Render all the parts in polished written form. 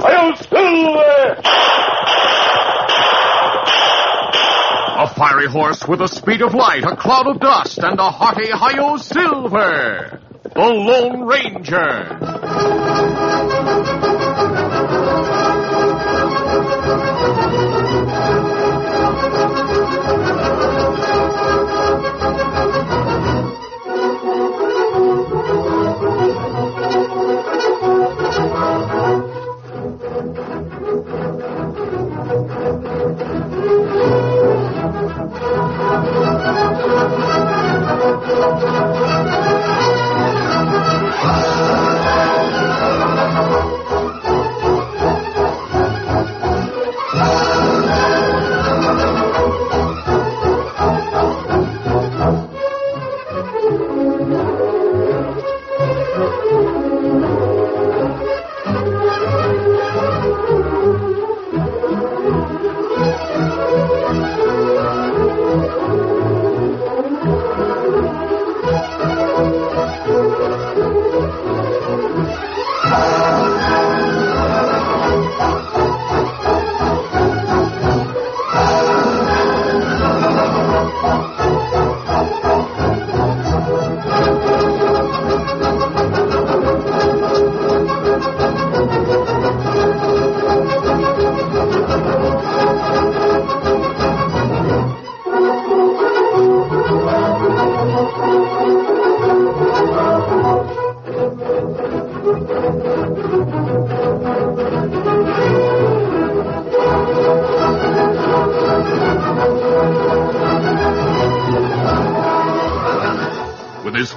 Are you still there? A fiery horse with the speed of light, a cloud of dust, and a hearty hi-yo silver. The Lone Ranger.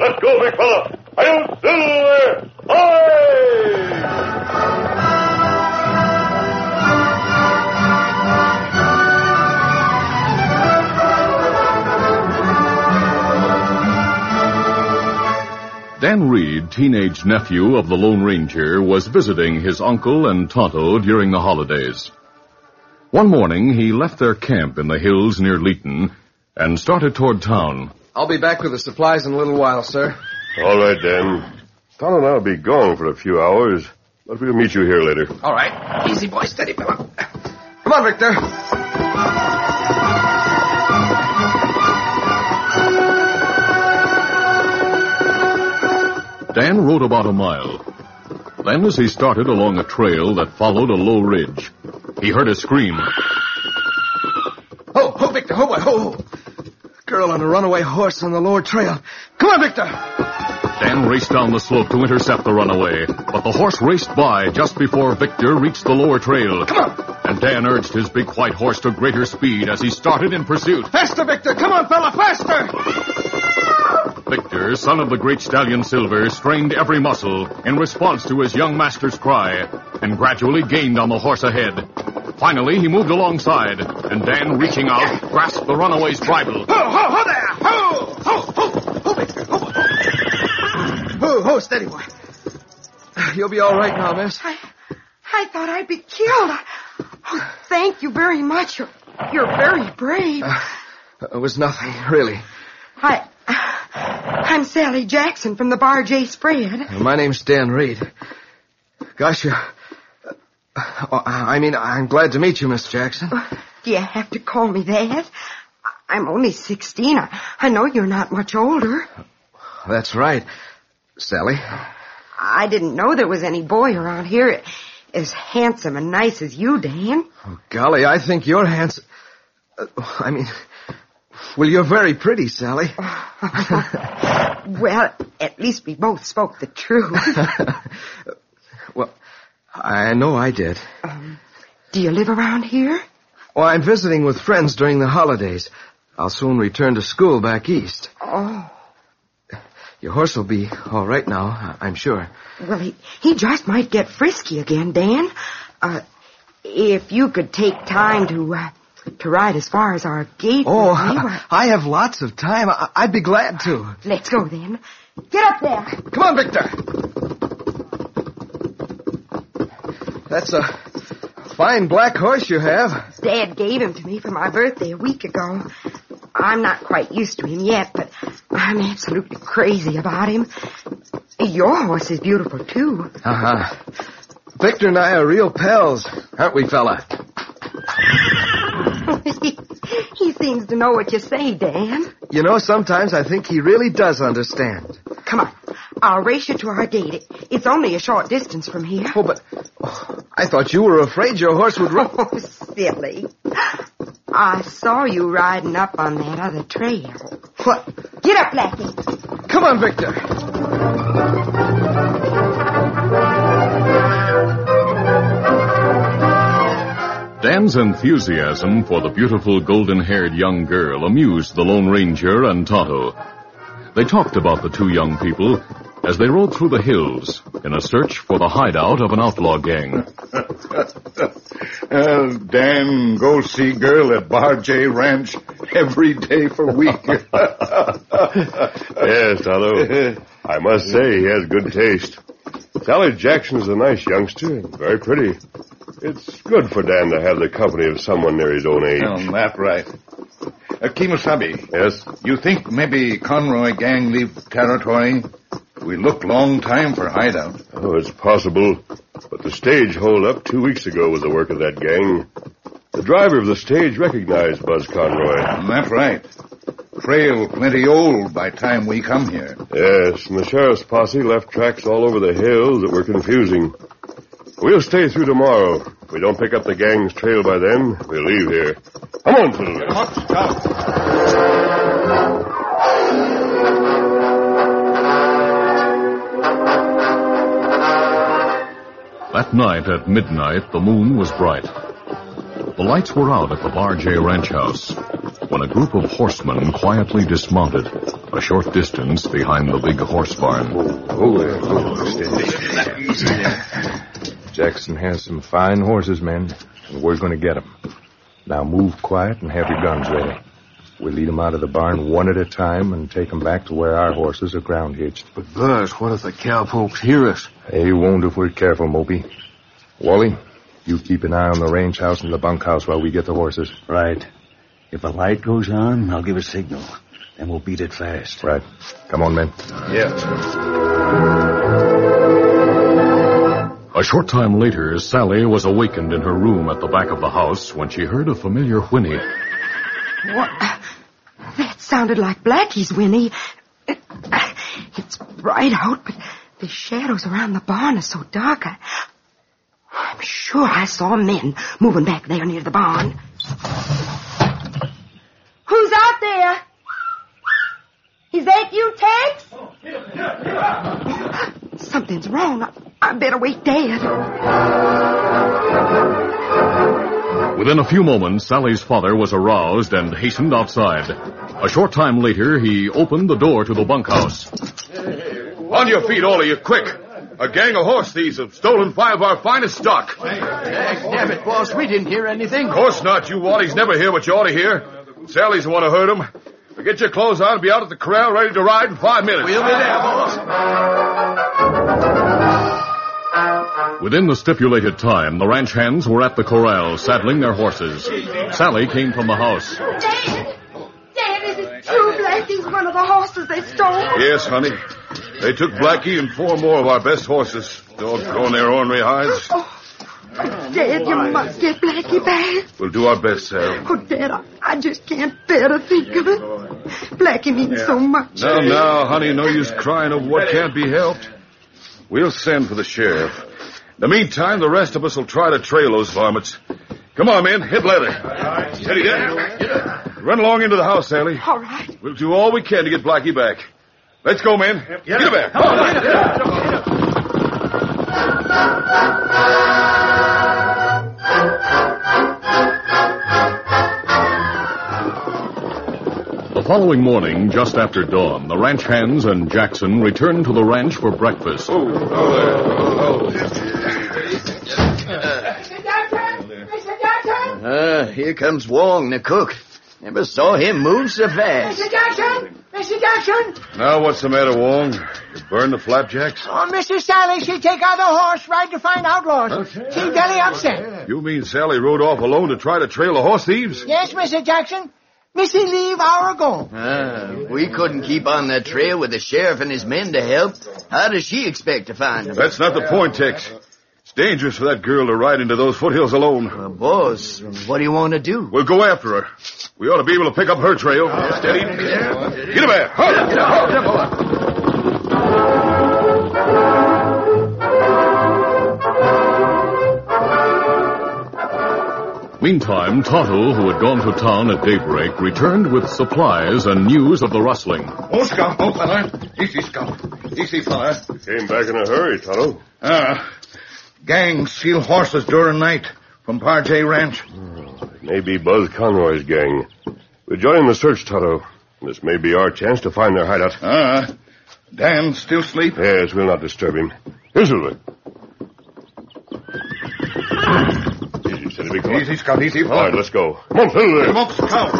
Let's go, big fella. Are you still there? Hi! Dan Reed, teenage nephew of the Lone Ranger, was visiting his uncle and Tonto during the holidays. One morning, he left their camp in the hills near Leeton and started toward town. I'll be back with the supplies in a little while, sir. All right, Dan. Tom and I will be gone for a few hours, but we'll meet you here later. All right. Easy, boy. Steady, fella. Come on, Victor. Dan rode about a mile. Then, as he started along a trail that followed a low ridge, he heard a scream. Ho, Victor, ho, boy, ho, ho. Girl on a runaway horse on the lower trail. Come on, Victor! Dan raced down the slope to intercept the runaway, but the horse raced by just before Victor reached the lower trail. Come on! And Dan urged his big white horse to greater speed as he started in pursuit. Faster, Victor! Come on, fella, faster! Victor, son of the great stallion Silver, strained every muscle in response to his young master's cry and gradually gained on the horse ahead. Finally, he moved alongside, and Dan, reaching out, grasped the runaway's bridle. Ho, ho, ho there! Ho! Ho, ho! Ho, Victor! Ho, ho! Ho, ho, steady, boy. You'll be all right now, miss. I thought I'd be killed. Oh, thank you very much. You're very brave. It was nothing, really. I'm Sally Jackson from the Bar J Spread. My name's Dan Reed. Gosh, I'm glad to meet you, Miss Jackson. Do you have to call me that? I'm only 16. I know you're not much older. That's right, Sally. I didn't know there was any boy around here as handsome and nice as you, Dan. Oh, golly, I think you're handsome. Well, you're very pretty, Sally. Well, at least we both spoke the truth. Well, I know I did. Do you live around here? Well, I'm visiting with friends during the holidays. I'll soon return to school back east. Oh. Your horse will be all right now, I'm sure. Well, he just might get frisky again, Dan. If you could take time to ride as far as our gate. Oh, I have lots of time. I'd be glad to. Let's go, then. Get up there. Come on, Victor. That's a fine black horse you have. Dad gave him to me for my birthday a week ago. I'm not quite used to him yet, but I'm absolutely crazy about him. Your horse is beautiful, too. Uh-huh. Victor and I are real pals, aren't we, fella? He seems to know what you say, Dan. You know, sometimes I think he really does understand. Come on. I'll race you to our gate. It's only a short distance from here. Oh, but I thought you were afraid your horse would run. Oh, silly. I saw you riding up on that other trail. What? Get up, Blackie. Come on, Victor. Dan's enthusiasm for the beautiful golden-haired young girl amused the Lone Ranger and Tonto. They talked about the two young people as they rode through the hills in a search for the hideout of an outlaw gang. Dan, go see girl at Bar J Ranch every day for a week. Yes, Tonto. I must say he has good taste. Sally Jackson's a nice youngster and very pretty. It's good for Dan to have the company of someone near his own age. Oh, that's right. Kemosabe. Yes? You think maybe Conroy gang leave territory? We looked long time for hideout. Oh, it's possible. But the stage holdup 2 weeks ago was the work of that gang. The driver of the stage recognized Buzz Conroy. That's right. Trail plenty old by time we come here. Yes, and the sheriff's posse left tracks all over the hills that were confusing. We'll stay through tomorrow. If we don't pick up the gang's trail by then, we'll leave here. Come on, Fiddler. Watch out. That night at midnight, the moon was bright. The lights were out at the Bar J Ranch house when a group of horsemen quietly dismounted a short distance behind the big horse barn. Oh, Jackson has some fine horses, men, and we're going to get them. Now move quiet and have your guns ready. We'll lead them out of the barn one at a time and take them back to where our horses are ground hitched. But, Buzz, what if the cowpokes hear us? They won't if we're careful, Moby. Wally, you keep an eye on the range house and the bunkhouse while we get the horses. Right. If a light goes on, I'll give a signal, and we'll beat it fast. Right. Come on, men. Yeah. A short time later, Sally was awakened in her room at the back of the house when she heard a familiar whinny. What? That sounded like Blackie's whinny. It's bright out, but the shadows around the barn are so dark. I'm sure I saw men moving back there near the barn. Who's out there? Is that you, Tex? Oh, yeah. Something's wrong. I better wake Dad. Within a few moments, Sally's father was aroused and hastened outside. A short time later, he opened the door to the bunkhouse. On your feet, all of you, quick. A gang of horse thieves have stolen 5 of our finest stock. Damn it, boss, we didn't hear anything. Of course not. You Wallies never hear what you ought to hear. Sally's the one who heard 'em. But get your clothes on and be out at the corral ready to ride in 5 minutes. We'll be there, boss. Within the stipulated time, the ranch hands were at the corral, saddling their horses. Sally came from the house. Dan, is it true Blackie's one of the horses they stole? Yes, honey. They took Blackie and 4 more of our best horses. Doggone their ornery hides. Oh, Dad, you must get Blackie back. We'll do our best, Sally. Oh, Dad, I just can't bear to think of it. Blackie means so much. Now, honey, no use crying over what can't be helped. We'll send for the sheriff. In the meantime, the rest of us will try to trail those varmints. Come on, men. Hit leather. Steady down. Run along into the house, Sally. All right. We'll do all we can to get Blackie back. Let's go, men. Yep. Get him back. The following morning, just after dawn, the ranch hands and Jackson returned to the ranch for breakfast. Mr. Jackson! Mr. Jackson! Here comes Wong, the cook. Never saw him move so fast. Mr. Jackson! Mr. Jackson! Now, what's the matter, Wong? You burned the flapjacks? Oh, Mr. Sally, she take out a horse, ride to find outlaws. Okay. She very upset. You mean Sally rode off alone to try to trail the horse thieves? Yes, Mr. Jackson. Missy leave hour ago. We couldn't keep on that trail with the sheriff and his men to help. How does she expect to find them? That's not the point, Tex. It's dangerous for that girl to ride into those foothills alone. Well, boss, what do you want to do? We'll go after her. We ought to be able to pick up her trail. Steady. Get him out. Meantime, Tonto, who had gone to town at daybreak, returned with supplies and news of the rustling. Oh, scum, oh, fella. Easy, scum. Easy, fella. You came back in a hurry, Tonto. Gang steal horses during night from Bar J Ranch. It may be Buzz Conroy's gang. We're joining the search, Tonto. This may be our chance to find their hideout. Dan still sleep? Yes, we'll not disturb him. Here's Silver. Easy, Scott, easy. All right, let's go. Come on, Silver. Come on, Scott.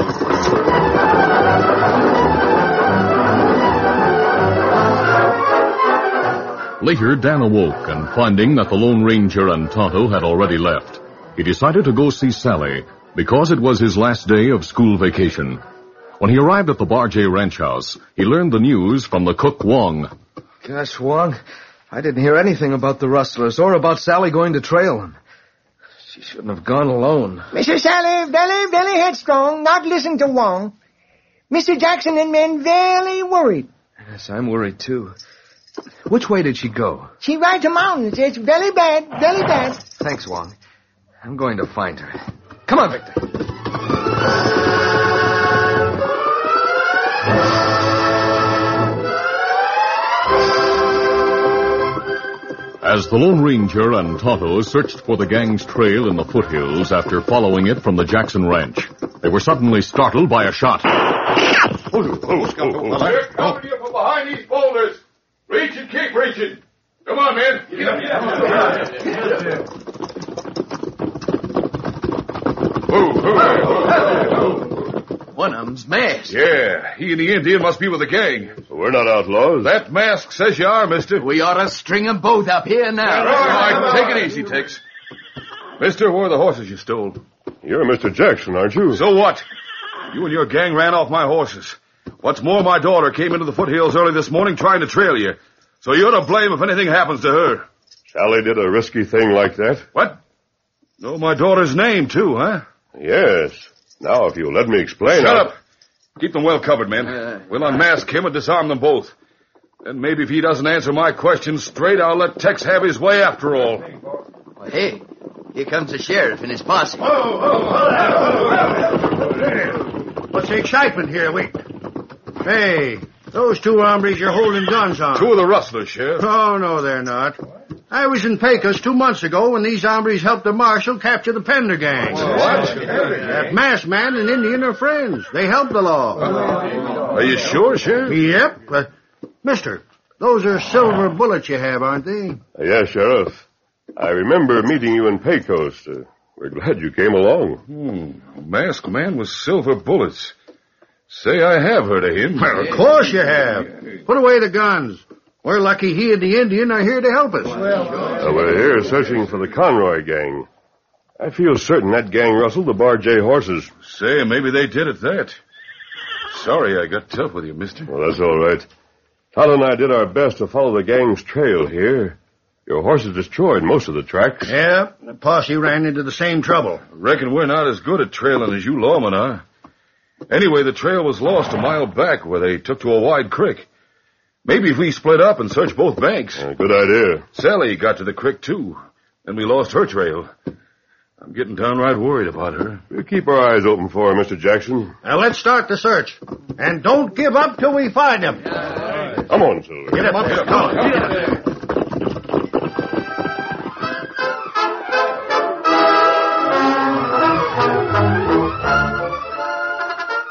Later, Dan awoke, and finding that the Lone Ranger and Tonto had already left, he decided to go see Sally, because it was his last day of school vacation. When he arrived at the Bar J Ranch house, he learned the news from the cook, Wong. Gosh, Wong, I didn't hear anything about the rustlers or about Sally going to trail them. She shouldn't have gone alone. Mr. Sally, very headstrong, not listen to Wong. Mr. Jackson and men very worried. Yes, I'm worried, too. Which way did she go? She ride to mountains. It's very bad. Thanks, Wong. I'm going to find her. Come on, Victor. As the Lone Ranger and Tonto searched for the gang's trail in the foothills after following it from the Jackson Ranch, they were suddenly startled by a shot. They're coming here from behind these boulders. Reach and keep reaching. Come on, men. One of them's masked. Yeah, he and the Indian must be with the gang. We're not outlaws. That mask says you are, mister. We ought to string them both up here now. All right. Take it easy, Tex. Mister, where are the horses you stole? You're Mr. Jackson, aren't you? So what? You and your gang ran off my horses. What's more, my daughter came into the foothills early this morning trying to trail you. So you're to blame if anything happens to her. Sally did a risky thing like that. What? Know my daughter's name, too, huh? Yes. Now, if you'll let me explain... Shut up! Keep them well covered, men. We'll unmask him and disarm them both. Then maybe if he doesn't answer my question straight, I'll let Tex have his way after all. Well, hey, here comes the sheriff and his posse. Well, Jake Scheibman here, Hey, those two hombres you're holding guns on. Two of the rustlers, Sheriff. Oh, no, they're not. I was in Pecos 2 months ago when these hombres helped the marshal capture the Pender gang. What? That masked man and Indian are friends. They helped the law. Are you sure, Sheriff? Yep. Mister, those are silver bullets you have, aren't they? Yes, Sheriff. I remember meeting you in Pecos. We're glad you came along. A masked man with silver bullets. Say, I have heard of him. Well, of course you have. Put away the guns. We're lucky he and the Indian are here to help us. Well, we're here searching for the Conroy gang. I feel certain that gang rustled the Bar J horses. Say, maybe they did at that. Sorry I got tough with you, mister. Well, that's all right. Todd and I did our best to follow the gang's trail here. Your horses destroyed most of the tracks. Yeah, the posse ran into the same trouble. I reckon we're not as good at trailing as you lawmen are. Anyway, the trail was lost a mile back where they took to a wide creek. Maybe if we split up and search both banks. Good idea. Sally got to the creek, too. Then we lost her trail. I'm getting downright worried about her. We'll keep our eyes open for her, Mr. Jackson. Now, let's start the search. And don't give up till we find him. Yeah. Come on, Silver. Get him up. Come on. Get him.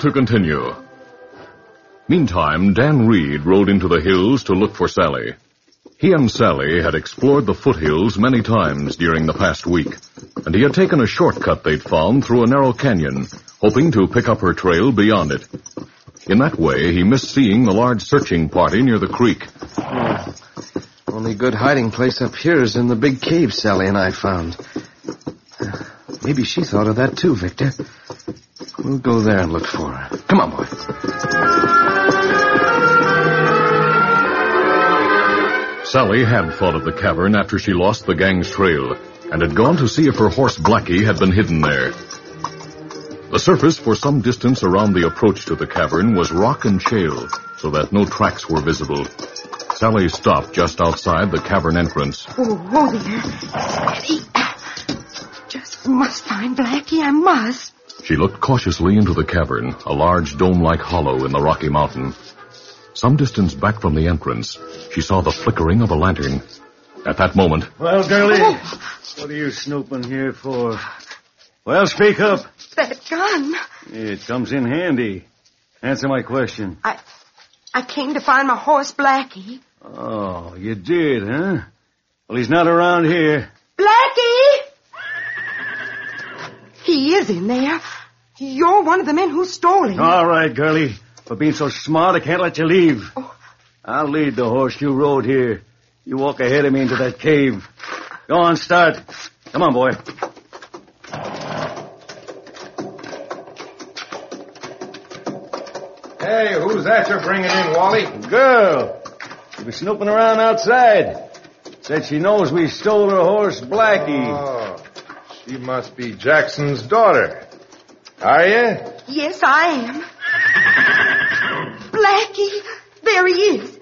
To continue. Meantime, Dan Reed rode into the hills to look for Sally. He and Sally had explored the foothills many times during the past week, and he had taken a shortcut they'd found through a narrow canyon, hoping to pick up her trail beyond it. In that way, he missed seeing the large searching party near the creek. Only good hiding place up here is in the big cave Sally and I found. Maybe she thought of that too, Victor. We'll go there and look for her. Come on, boy. Sally had thought of the cavern after she lost the gang's trail and had gone to see if her horse Blackie had been hidden there. The surface for some distance around the approach to the cavern was rock and shale, so that no tracks were visible. Sally stopped just outside the cavern entrance. Oh there. See, just must find Blackie. I must. She looked cautiously into the cavern, a large dome-like hollow in the Rocky Mountain. Some distance back from the entrance, she saw the flickering of a lantern. At that moment... Well, girlie, what are you snooping here for? Well, speak up. That gun. It comes in handy. Answer my question. I came to find my horse, Blackie. Oh, you did, huh? Well, he's not around here. Blackie! He is in there. You're one of the men who stole him. All right, girlie. For being so smart, I can't let you leave. Oh. I'll lead the horse you rode here. You walk ahead of me into that cave. Go on, start. Come on, boy. Hey, who's that you're bringing in, Wally? Girl. She was snooping around outside. Said she knows we stole her horse, Blackie. Oh. She must be Jackson's daughter. Are you? Yes, I am. Blackie, there he is.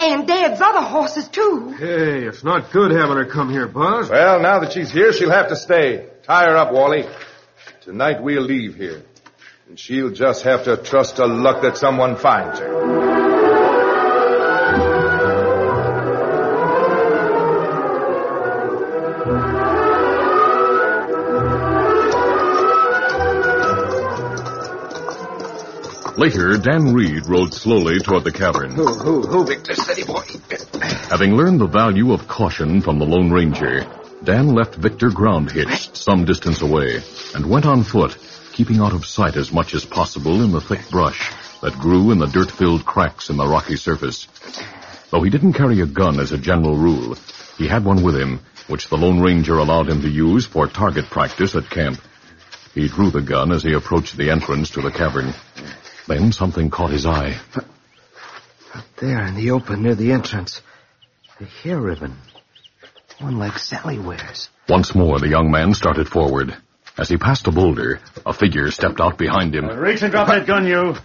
And Dad's other horses, too. Hey, it's not good having her come here, Buzz. Well, now that she's here, she'll have to stay. Tie her up, Wally. Tonight we'll leave here. And she'll just have to trust to luck that someone finds her. Later, Dan Reed rode slowly toward the cavern. Who, Victor? Steady, boy. Having learned the value of caution from the Lone Ranger, Dan left Victor ground hitched some distance away and went on foot, keeping out of sight as much as possible in the thick brush that grew in the dirt-filled cracks in the rocky surface. Though he didn't carry a gun as a general rule, he had one with him, which the Lone Ranger allowed him to use for target practice at camp. He drew the gun as he approached the entrance to the cavern. Then something caught his eye. Up there in the open near the entrance. The hair ribbon. One like Sally wears. Once more, the young man started forward. As he passed a boulder, a figure stepped out behind him. Reach and drop that gun, you.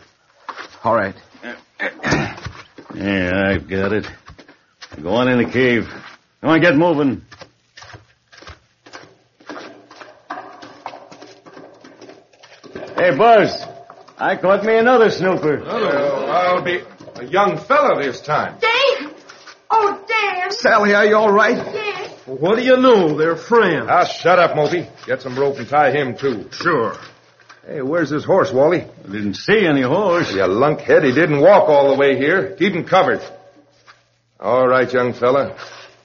All right. Yeah, I've got it. Go on in the cave. Come on, get moving. Hey, Buzz. I caught me another snooper. Oh, I'll be a young fella this time. Dan! Oh, Dan! Sally, are you all right? Yes. Well, what do you know? They're friends. Ah, shut up, Mopey. Get some rope and tie him, too. Sure. Hey, where's this horse, Wally? I didn't see any horse. You lunkhead, he didn't walk all the way here. Keep him covered. All right, young fella.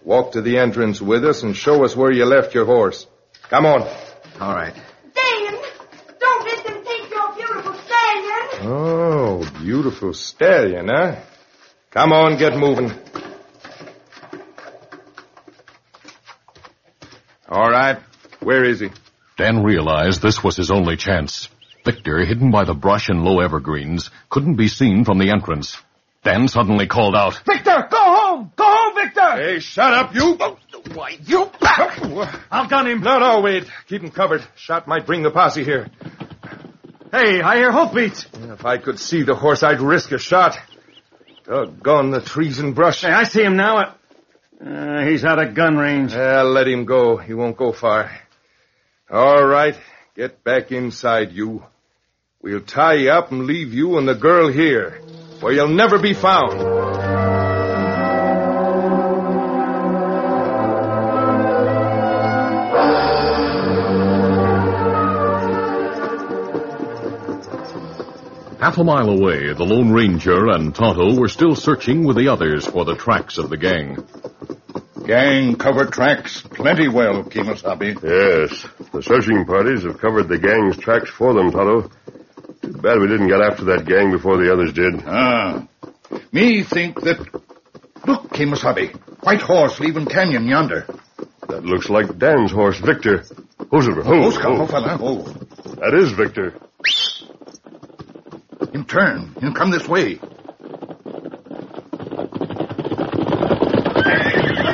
Walk to the entrance with us and show us where you left your horse. Come on. All right. Oh, beautiful stallion, huh? Come on, get moving. All right, where is he? Dan realized this was his only chance. Victor, hidden by the brush and low evergreens, couldn't be seen from the entrance. Dan suddenly called out, Victor, go home! Go home, Victor! Hey, shut up, you! Oh, why, you back! Oh. I'll gun him. No, wait. Keep him covered. Shot might bring the posse here. Hey, I hear hoofbeats. If I could see the horse, I'd risk a shot. Doggone the trees and brush. Hey, I see him now. He's out of gun range. Let him go. He won't go far. All right, get back inside, you. We'll tie you up and leave you and the girl here, where you'll never be found. Half a mile away, the Lone Ranger and Tonto were still searching with the others for the tracks of the gang. Gang covered tracks plenty well, Kemosabe. Yes. The searching parties have covered the gang's tracks for them, Tonto. Too bad we didn't get after that gang before the others did. Ah. Me think that... Look, Kemosabe. White horse leaving canyon yonder. That looks like Dan's horse, Victor. Who's it? Who? That is Victor. In turn, and come this way. Look at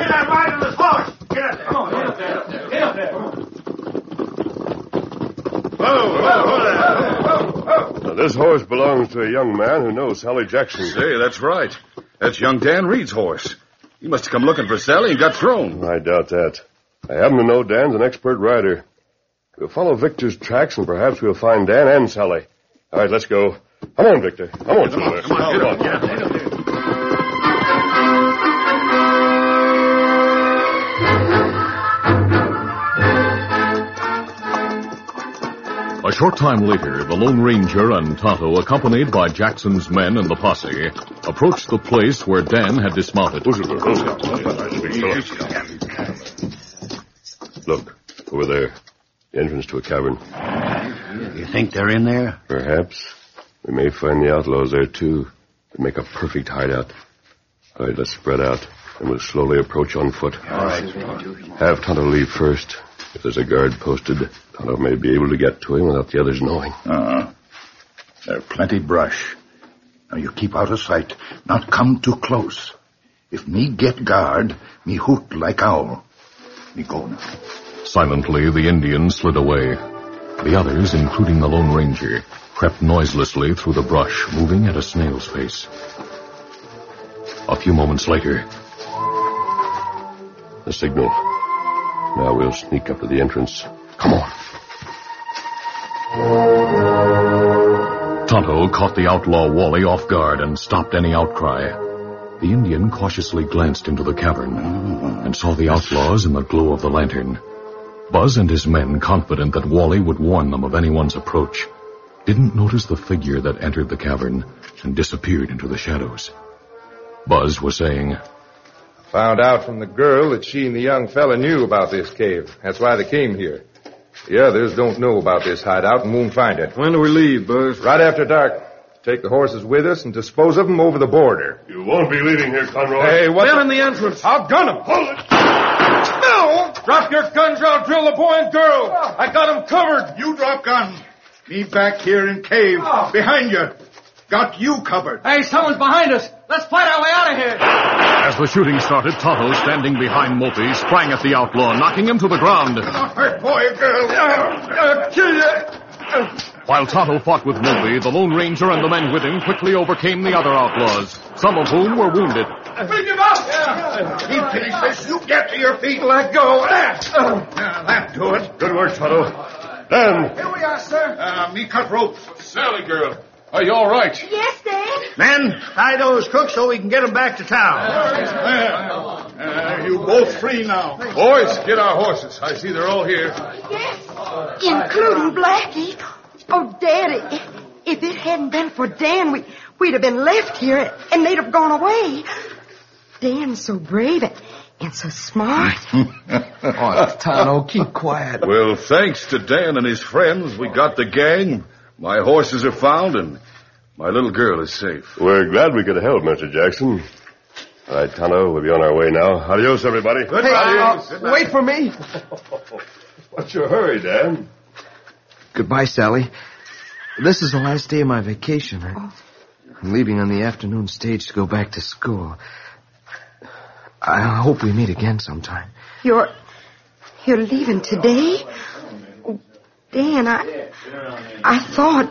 that riderless horse! Get up there! Come on, get up there! Whoa! Now, this horse belongs to a young man who knows Sally Jackson. Say, that's right. That's young Dan Reed's horse. He must have come looking for Sally and got thrown. I doubt that. I happen to know Dan's an expert rider. We'll follow Victor's tracks, and perhaps we'll find Dan and Sally. All right, let's go. Come on, Victor. Come on, Silver. Come on. A short time later, the Lone Ranger and Tonto, accompanied by Jackson's men and the posse, approached the place where Dan had dismounted. Look, over there. The entrance to a cavern. You think they're in there? Perhaps. We may find the outlaws there, too. They make a perfect hideout. All right, let's spread out, and we'll slowly approach on foot. All right. Have Tonto leave first. If there's a guard posted, Tonto may be able to get to him without the others knowing. Uh-huh. There's plenty brush. Now, you keep out of sight. Not come too close. If me get guard, me hoot like owl. Me go now. Silently, the Indian slid away. The others, including the Lone Ranger, crept noiselessly through the brush, moving at a snail's pace. A few moments later... The signal. Now we'll sneak up to the entrance. Come on. Tonto caught the outlaw Wally off guard and stopped any outcry. The Indian cautiously glanced into the cavern and saw the outlaws in the glow of the lantern. Buzz and his men, confident that Wally would warn them of anyone's approach, didn't notice the figure that entered the cavern and disappeared into the shadows. Buzz was saying, "Found out from the girl that she and the young fella knew about this cave. That's why they came here. The others don't know about this hideout and won't find it." "When do we leave, Buzz?" "Right after dark. Take the horses with us and dispose of them over the border." "You won't be leaving here, Conroy." "Hey, what?" "They're in the entrance. I'll gun them." "Hold it!" "No! Drop your guns or I'll drill the boy and girl. I got them covered." "You drop guns. Me back here in cave. Behind you. Got you covered. Hey, someone's behind us. Let's fight our way out of here. As the shooting started, Toto, standing behind Mulphy, sprang at the outlaw, knocking him to the ground. Not hurt, boy, girl. Kill you. While Toto fought with Mulvey, the Lone Ranger and the men with him quickly overcame the other outlaws, some of whom were wounded. Bring him up! Yeah. He finished this. You get to your feet and let go. Now, that do it. Good work, Toto. Dan. Here we are, sir. Me cut rope. Sally, girl. Are you all right? Yes, Dan. Men, tie those crooks so we can get them back to town. You both free now. Boys, get our horses. I see they're all here. Yes, including Blackie. Oh, Daddy, if it hadn't been for Dan, we'd have been left here and they'd have gone away. Dan's so brave and so smart. Oh, Tonto, keep quiet. Well, thanks to Dan and his friends, we got the gang. My horses are found and my little girl is safe. We're glad we could help, Mr. Jackson. All right, Tonto, we'll be on our way now. Adios, everybody. Good. Hey, adios. Wait for me. What's your hurry, Dan? Goodbye, Sally. This is the last day of my vacation. I'm leaving on the afternoon stage to go back to school. I hope we meet again sometime. You're leaving today? Oh, Dan, I thought...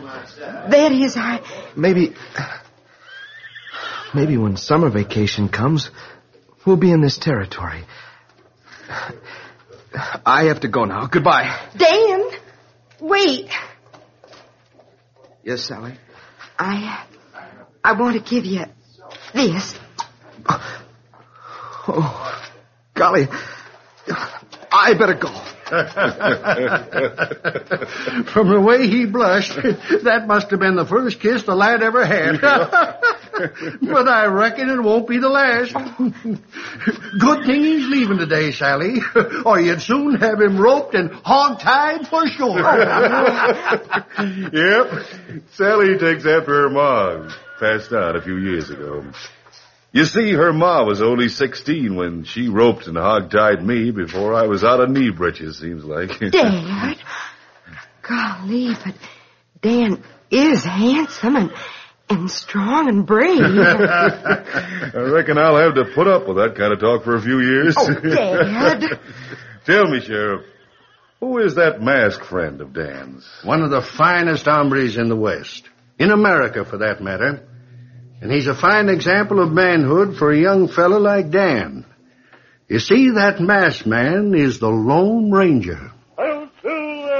That is, I... Maybe when summer vacation comes, we'll be in this territory. I have to go now. Goodbye. Dan! Wait. Yes, Sally? I want to give you this. Oh, golly. I better go. From the way he blushed, that must have been the first kiss the lad ever had. But I reckon it won't be the last. Good thing he's leaving today, Sally, or you'd soon have him roped and hog-tied for sure. Yep. Sally takes after her ma, passed out a few years ago. You see, her ma was only 16 when she roped and hog-tied me before I was out of knee breeches, seems like. Dad, golly, but Dan is handsome and strong and brave. I reckon I'll have to put up with that kind of talk for a few years. Oh, Dad. Tell me, Sheriff, who is that masked friend of Dan's? One of the finest hombres in the West, in America for that matter. And he's a fine example of manhood for a young fella like Dan. You see, that masked man is the Lone Ranger. I'll do the